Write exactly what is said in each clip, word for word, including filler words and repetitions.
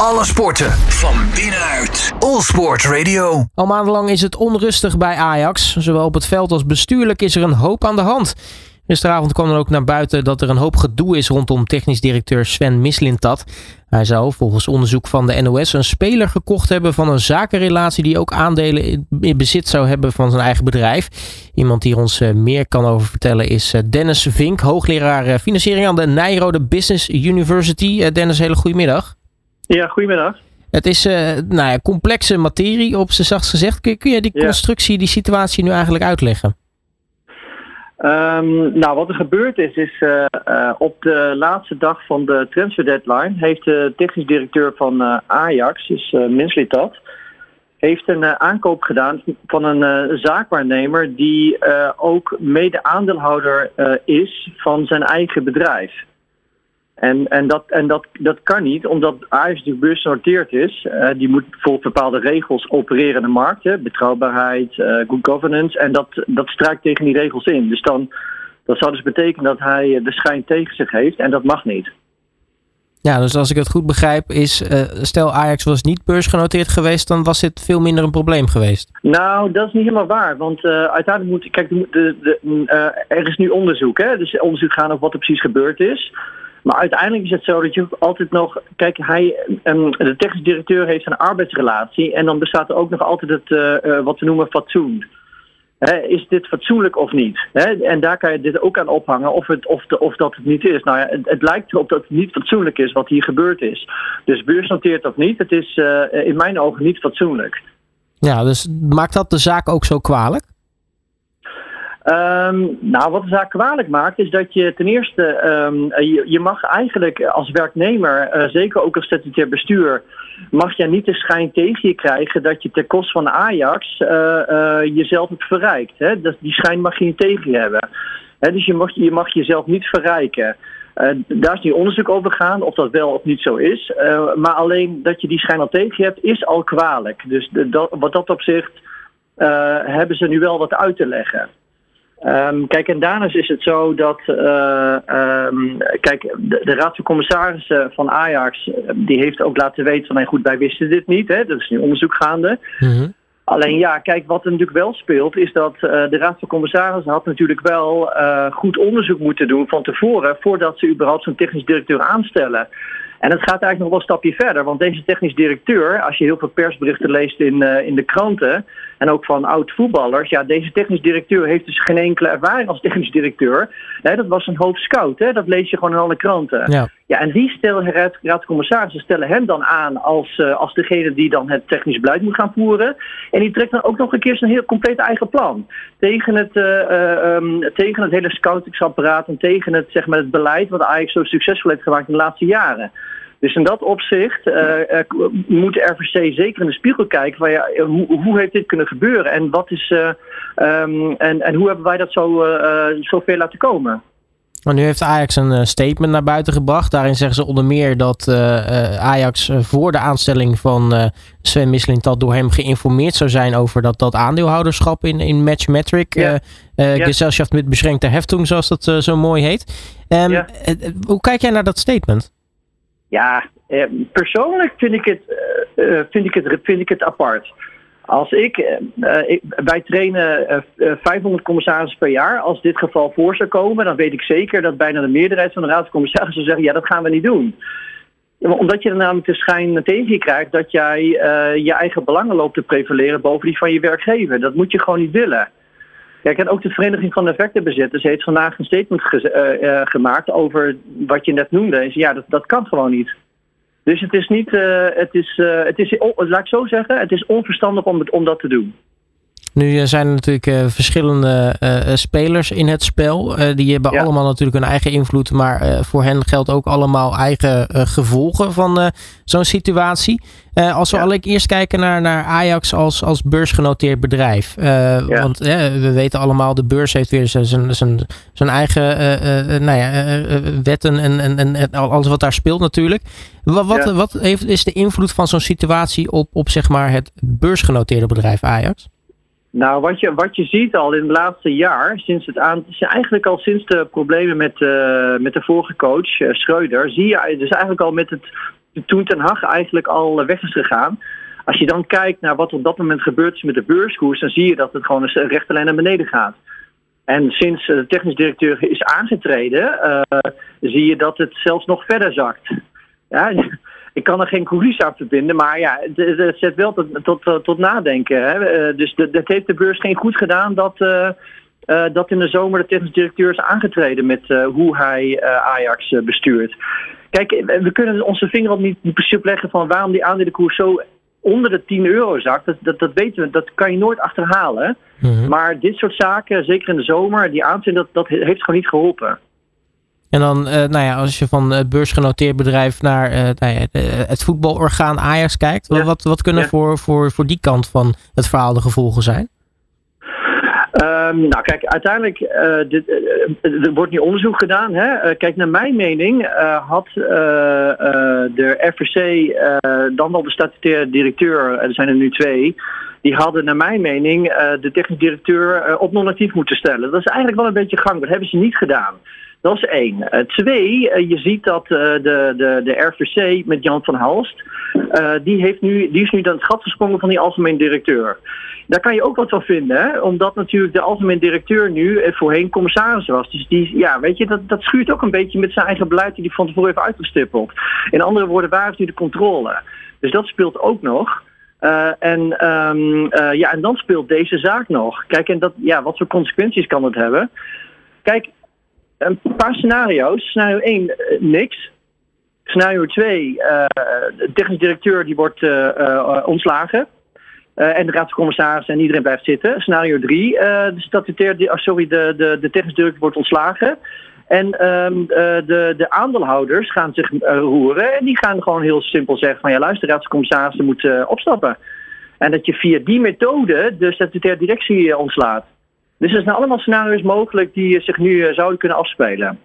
Alle sporten van binnenuit. All Sport Radio. Al maandenlang is het onrustig bij Ajax. Zowel op het veld als bestuurlijk is er een hoop aan de hand. Gisteravond kwam er ook naar buiten dat er een hoop gedoe is rondom technisch directeur Sven Mislintat. Hij zou volgens onderzoek van de N O S een speler gekocht hebben van een zakenrelatie die ook aandelen in bezit zou hebben van zijn eigen bedrijf. Iemand die ons meer kan over vertellen is Dennis Vink, hoogleraar financiering aan de Nyenrode Business University. Dennis, hele goedemiddag. Ja, goedemiddag. Het is nou ja, complexe materie op zijn zachtst gezegd. Kun je die constructie, die situatie nu eigenlijk uitleggen? Um, nou, wat er gebeurd is, is uh, uh, op de laatste dag van de transfer deadline heeft de technisch directeur van uh, Ajax, dus uh, Mislintat, heeft een uh, aankoop gedaan van een uh, zaakwaarnemer die uh, ook mede aandeelhouder uh, is van zijn eigen bedrijf. En, en, dat, en dat, dat kan niet, omdat Ajax de beurs genoteerd is. Uh, die moet volgens bepaalde regels opereren in de markt. Hè, betrouwbaarheid, uh, good governance. En dat, dat strijkt tegen die regels in. Dus dan, dat zou dus betekenen dat hij de schijn tegen zich heeft. En dat mag niet. Ja, dus als ik het goed begrijp is, uh, stel Ajax was niet beursgenoteerd geweest, dan was dit veel minder een probleem geweest. Nou, dat is niet helemaal waar, want uh, uiteindelijk moet, kijk, de, de, uh, er is nu onderzoek, hè? Dus onderzoek gaan over wat er precies gebeurd is. Maar uiteindelijk is het zo dat je altijd nog... Kijk, hij, de technisch directeur heeft een arbeidsrelatie. En dan bestaat er ook nog altijd het uh, wat we noemen fatsoen. Hè, is dit fatsoenlijk of niet? Hè, en daar kan je dit ook aan ophangen of, het, of, de, of dat het niet is. Nou ja, het, het lijkt erop dat het niet fatsoenlijk is wat hier gebeurd is. Dus beursnoteert of niet, het is uh, in mijn ogen niet fatsoenlijk. Ja, dus maakt dat de zaak ook zo kwalijk? Um, nou, wat de zaak kwalijk maakt is dat je ten eerste, um, je, je mag eigenlijk als werknemer, uh, zeker ook als statutair bestuur, mag je niet de schijn tegen je krijgen dat je ten koste van Ajax uh, uh, jezelf hebt verrijkt. Hè? Dat, die schijn mag je niet tegen je hebben. Hè? Dus je mag, je mag jezelf niet verrijken. Uh, daar is nu onderzoek over gegaan of dat wel of niet zo is. Uh, maar alleen dat je die schijn al tegen je hebt is al kwalijk. Dus de, dat, wat dat opzicht uh, hebben ze nu wel wat uit te leggen. Um, kijk, en daarnaast is het zo dat uh, um, kijk, de, de Raad van Commissarissen van Ajax, die heeft ook laten weten van, hey, goed, wij wisten dit niet, hè? Dat is nu onderzoek gaande. Mm-hmm. Alleen ja, kijk, wat er natuurlijk wel speelt is dat uh, de Raad van Commissarissen had natuurlijk wel uh, goed onderzoek moeten doen van tevoren, voordat ze überhaupt zo'n technisch directeur aanstellen. En het gaat eigenlijk nog wel een stapje verder, want deze technisch directeur, als je heel veel persberichten leest in, uh, in de kranten en ook van oud-voetballers, ja, deze technisch directeur heeft dus geen enkele ervaring als technisch directeur. Nee, dat was een hoofdscout, hè? Dat lees je gewoon in alle kranten. Ja, ja en die stellen, raad, raadcommissarissen stellen hem dan aan als, uh, als degene die dan het technisch beleid moet gaan voeren. En die trekt dan ook nog een keer zijn heel compleet eigen plan. Tegen het, uh, um, tegen het hele scoutingsapparaat en tegen het, zeg maar, het beleid wat Ajax zo succesvol heeft gemaakt in de laatste jaren. Dus in dat opzicht uh, moet de R V C zeker in de spiegel kijken. Van, ja, hoe, hoe heeft dit kunnen gebeuren en, wat is, uh, um, en, en hoe hebben wij dat zo uh, zover laten komen? Maar nu heeft Ajax een statement naar buiten gebracht. Daarin zeggen ze onder meer dat uh, Ajax voor de aanstelling van uh, Sven Mislintat door hem geïnformeerd zou zijn over dat, dat aandeelhouderschap in, in Matchmetric. Ja. Uh, uh, ja. Gesellschaft met beschränkte Heftung, zoals dat uh, zo mooi heet. Um, ja. uh, hoe kijk jij naar dat statement? Ja, persoonlijk vind ik het, uh, vind ik het, vind ik het apart. Als ik, uh, ik wij trainen uh, vijfhonderd commissarissen per jaar. Als dit geval voor zou komen, dan weet ik zeker dat bijna de meerderheid van de Raad van Commissarissen zeggen, ja, dat gaan we niet doen. Omdat je er namelijk de schijn tegen je krijgt dat jij uh, je eigen belangen loopt te prevaleren boven die van je werkgever. Dat moet je gewoon niet willen. Kijk, en ook de Vereniging van Effectenbezitters heeft vandaag een statement ge- uh, uh, gemaakt over wat je net noemde. En zei, ja, dat, dat kan gewoon niet. Dus het is niet, uh, het is, uh, het is, oh, laat ik zo zeggen, het is onverstandig om, het, om dat te doen. Nu uh, zijn er natuurlijk uh, verschillende uh, spelers in het spel. Uh, die hebben ja. allemaal natuurlijk hun eigen invloed, maar uh, voor hen geldt ook allemaal eigen uh, gevolgen van uh, zo'n situatie. Uh, als we ja. allereerst kijken naar, naar Ajax als, als beursgenoteerd bedrijf. Uh, ja. Want uh, we weten allemaal, de beurs heeft weer zijn, zijn, zijn eigen uh, uh, nou ja, uh, wetten en, en, en alles wat daar speelt natuurlijk. Wat, wat, ja. wat heeft, is de invloed van zo'n situatie op, op zeg maar het beursgenoteerde bedrijf Ajax? Nou, wat je, wat je ziet al in het laatste jaar, sinds het aan, eigenlijk al sinds de problemen met, uh, met de vorige coach, uh, Schreuder, zie je dus eigenlijk al met het toen Ten Hag eigenlijk al weg is gegaan. Als je dan kijkt naar wat op dat moment gebeurd is met de beurskoers, dan zie je dat het gewoon een rechte lijn naar beneden gaat. En sinds de technisch directeur is aangetreden, uh, zie je dat het zelfs nog verder zakt. Ja, ik kan er geen conclusies aan verbinden, maar ja, het, het zet wel tot, tot, tot nadenken. Hè. Uh, dus dat heeft de beurs geen goed gedaan dat, uh, uh, dat in de zomer de technisch directeur is aangetreden met uh, hoe hij uh, Ajax uh, bestuurt. Kijk, we kunnen onze vinger op niet precies leggen van waarom die aandelenkoers zo onder de tien euro zakt. Dat, dat, dat weten we, dat kan je nooit achterhalen. Mm-hmm. Maar dit soort zaken, zeker in de zomer, die aanzien, dat, dat heeft gewoon niet geholpen. En dan, uh, nou ja, als je van het beursgenoteerd bedrijf naar uh, nou ja, het voetbalorgaan Ajax kijkt, ja. wat, wat kunnen ja. voor, voor, voor die kant van het verhaal de gevolgen zijn? Um, nou kijk, uiteindelijk uh, dit, uh, er wordt nu onderzoek gedaan. Hè? Uh, kijk, naar mijn mening uh, had uh, uh, de R V C, uh, dan wel de statutaire directeur, er zijn er nu twee, die hadden naar mijn mening uh, de technisch directeur uh, op non-actief moeten stellen. Dat is eigenlijk wel een beetje gang, dat hebben ze niet gedaan. Dat is één. Uh, twee, uh, je ziet dat uh, de, de, de R V C met Jan van Halst, uh, die, heeft nu, die is nu dan het gat gesprongen van die algemeen directeur. Daar kan je ook wat van vinden, hè? Omdat natuurlijk de algemeen directeur nu uh, voorheen commissaris was. Dus die, ja, weet je, dat, dat schuurt ook een beetje met zijn eigen beleid die hij van tevoren heeft uitgestippeld. In andere woorden, waar is nu de controle? Dus dat speelt ook nog. Uh, en, um, uh, ja, en dan speelt deze zaak nog. Kijk, en dat, ja, wat voor consequenties kan het hebben? Kijk, een paar scenario's. Scenario één, niks. Scenario twee, uh, de technisch directeur die wordt uh, uh, ontslagen. Uh, en de raad van commissarissen en iedereen blijft zitten. Scenario drie, uh, de statutair, oh, sorry, de, de, de technisch directeur wordt ontslagen. En um, uh, de, de aandeelhouders gaan zich uh, roeren. En die gaan gewoon heel simpel zeggen van ja, luister, de raad van commissarissen moet uh, opstappen. En dat je via die methode de statutaire directie uh, ontslaat. Dus er zijn allemaal scenario's mogelijk die zich nu zouden kunnen afspelen.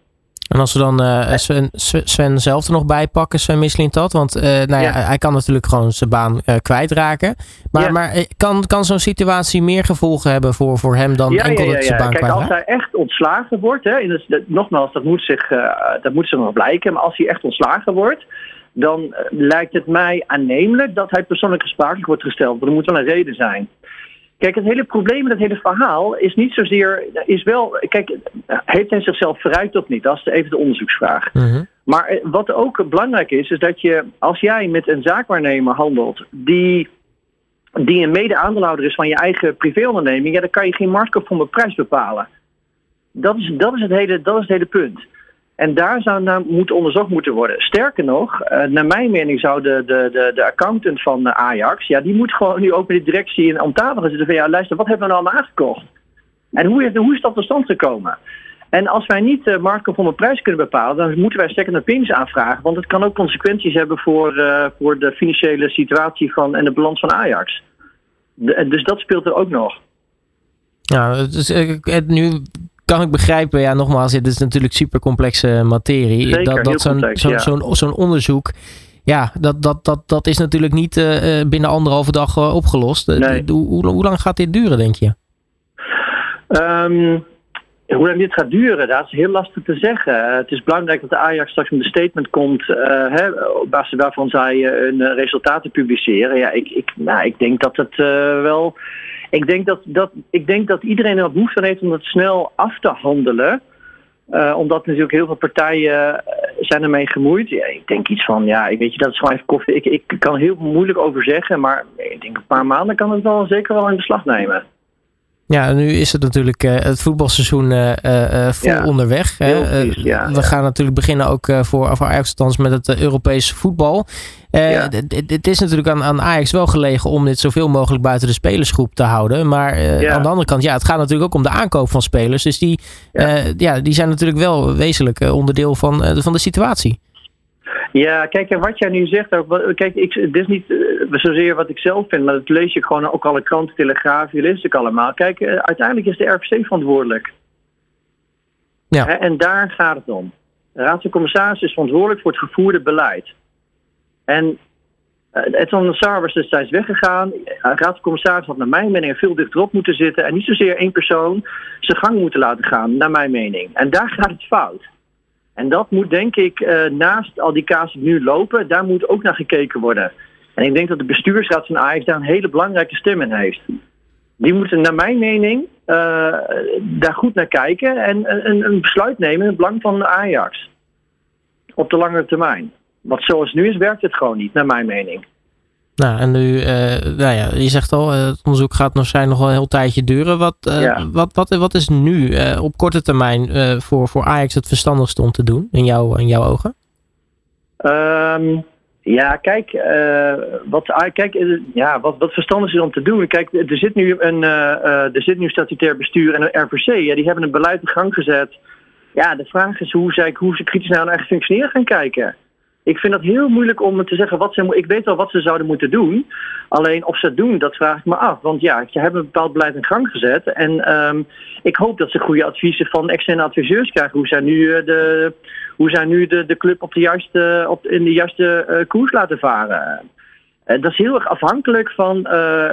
En als we dan uh, Sven, Sven zelf er nog bij pakken, Sven Mislintat, want uh, nou ja, ja. hij kan natuurlijk gewoon zijn baan uh, kwijtraken. Maar, ja. maar kan, kan zo'n situatie meer gevolgen hebben voor, voor hem dan ja, enkel ja, ja, ja. zijn baan kwijtraken? Kijk, als hij echt ontslagen wordt, hè, dus dat, nogmaals, dat moet, zich, uh, dat moet zich nog blijken, maar als hij echt ontslagen wordt, dan uh, lijkt het mij aannemelijk dat hij persoonlijk aansprakelijk wordt gesteld. Maar er moet wel een reden zijn. Kijk, het hele probleem met het hele verhaal is niet zozeer, is wel, kijk, heeft hij zichzelf verrijkt of niet? Dat is even de onderzoeksvraag. Mm-hmm. Maar wat ook belangrijk is, is dat je, als jij met een zaakwaarnemer handelt die, die een mede-aandeelhouder is van je eigen privéonderneming, ja, dan kan je geen marktconforme prijs bepalen. Dat is, dat is, het, hele, dat is het hele punt. En daar zou naar moet onderzocht moeten worden. Sterker nog, naar mijn mening zou de, de, de, de accountant van Ajax, ja, die moet gewoon nu ook met de directie in om tafel gaan zitten van ja, luister, wat hebben we nou allemaal aangekocht? En hoe is, hoe is dat tot stand gekomen? En als wij niet de marktconforme prijs kunnen bepalen, dan moeten wij second opinions aanvragen, want het kan ook consequenties hebben voor, uh, voor de financiële situatie van en de balans van Ajax. De, dus dat speelt er ook nog. Nou, dus, nu kan ik begrijpen, ja, nogmaals, dit is natuurlijk super complexe materie. Zeker, dat dat zo'n, complex, zo'n, ja. zo'n, zo'n onderzoek, ja, dat, dat, dat, dat is natuurlijk niet uh, binnen anderhalve dag uh, opgelost. Nee. Hoe, hoe, hoe lang gaat dit duren, denk je? Um, hoe lang dit gaat duren, dat is heel lastig te zeggen. Het is belangrijk dat de Ajax straks met een statement komt, uh, hè, op basis waarvan zij uh, hun resultaten publiceren. Ja, ik, ik, nou, ik denk dat het uh, wel... Ik denk dat, dat, ik denk dat iedereen er behoefte aan heeft om dat snel af te handelen. Uh, omdat natuurlijk heel veel partijen zijn ermee gemoeid. Ja, ik denk iets van, ja, ik weet je, dat is gewoon even koffie. Ik, ik kan er heel moeilijk over zeggen, maar ik denk een paar maanden kan het wel zeker wel in beslag nemen. Ja, nu is het natuurlijk uh, het voetbalseizoen uh, uh, vol ja, onderweg. Hè? Vies, ja, uh, we ja. gaan natuurlijk beginnen ook uh, voor, voor Ajax, althans met het uh, Europese voetbal. Uh, ja. Het is natuurlijk aan, aan Ajax wel gelegen om dit zoveel mogelijk buiten de spelersgroep te houden. Maar uh, ja. aan de andere kant, ja, het gaat natuurlijk ook om de aankoop van spelers. Dus die, ja. Uh, ja, die zijn natuurlijk wel wezenlijk uh, onderdeel van, uh, van de situatie. Ja, kijk, en wat jij nu zegt, ook, kijk, ik, dit is niet uh, zozeer wat ik zelf vind, maar dat lees je gewoon ook alle kranten, Telegraaf, je leest het allemaal. Kijk, uh, uiteindelijk is de R V C verantwoordelijk. Ja. Hè, en daar gaat het om. De Raad van Commissarissen is verantwoordelijk voor het gevoerde beleid. En uh, Edson de Sar was destijds weggegaan. De Raad van Commissarissen had naar mijn mening veel dichterop moeten zitten en niet zozeer één persoon zijn gang moeten laten gaan, naar mijn mening. En daar gaat het fout. En dat moet, denk ik, uh, naast al die casus die nu lopen, daar moet ook naar gekeken worden. En ik denk dat de bestuursraad van Ajax daar een hele belangrijke stem in heeft. Die moeten, naar mijn mening, uh, daar goed naar kijken en een, een besluit nemen in het belang van Ajax. Op de langere termijn. Want zoals het nu is, werkt het gewoon niet, naar mijn mening. Nou, en nu, uh, nou ja, je zegt al, uh, het onderzoek gaat nog zijn nog wel een heel tijdje duren. Wat, uh, ja. wat, wat, wat is nu uh, op korte termijn uh, voor, voor Ajax het verstandigste om te doen, in, jou, in jouw ogen? Um, ja, kijk, uh, wat, kijk ja, wat, wat verstandig is om te doen. Kijk, er zit nu een uh, uh, er zit nu statutair bestuur en een R V C, ja, die hebben een beleid in gang gezet. Ja, de vraag is hoe ze, hoe ze kritisch naar hun eigen functioneren gaan kijken. Ik vind dat heel moeilijk om te zeggen wat ze... Ik weet wel wat ze zouden moeten doen. Alleen of ze het doen, dat vraag ik me af. Want ja, ze hebben een bepaald beleid in gang gezet. En um, ik hoop dat ze goede adviezen van externe adviseurs krijgen. Hoe zij nu, uh, de, hoe zij nu de, de club op de juiste, op, in de juiste uh, koers laten varen. Uh, dat is heel erg afhankelijk van, uh,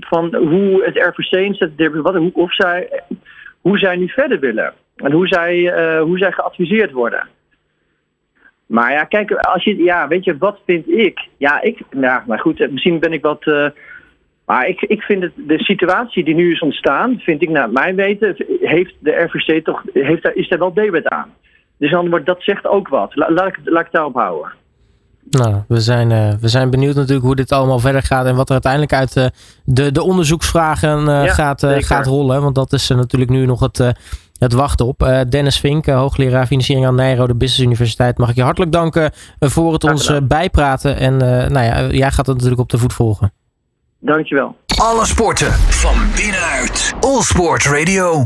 van hoe het R V C inzet. Wat, hoe, of zij, hoe zij nu verder willen. En hoe zij, uh, hoe zij geadviseerd worden. Maar ja, kijk, als je, ja, weet je, wat vind ik? Ja, ik, nou, maar goed, misschien ben ik wat... Uh, maar ik, ik vind het, de situatie die nu is ontstaan, vind ik, naar mijn weten, heeft de R V C toch, heeft daar, is daar wel debet aan. Dus dan wordt, dat zegt ook wat. La, laat, ik, laat ik daarop houden. Nou, we zijn, uh, we zijn benieuwd natuurlijk hoe dit allemaal verder gaat en wat er uiteindelijk uit uh, de, de onderzoeksvragen uh, ja, gaat, uh, gaat rollen. Want dat is uh, natuurlijk nu nog het... Uh, Het wacht op. Uh, Dennis Vink, uh, hoogleraar financiering aan Nyenrode Business Universiteit. Mag ik je hartelijk danken uh, voor het ons uh, bijpraten. En uh, nou ja, jij gaat het natuurlijk op de voet volgen. Dankjewel. Alle sporten van binnenuit. All Sport Radio.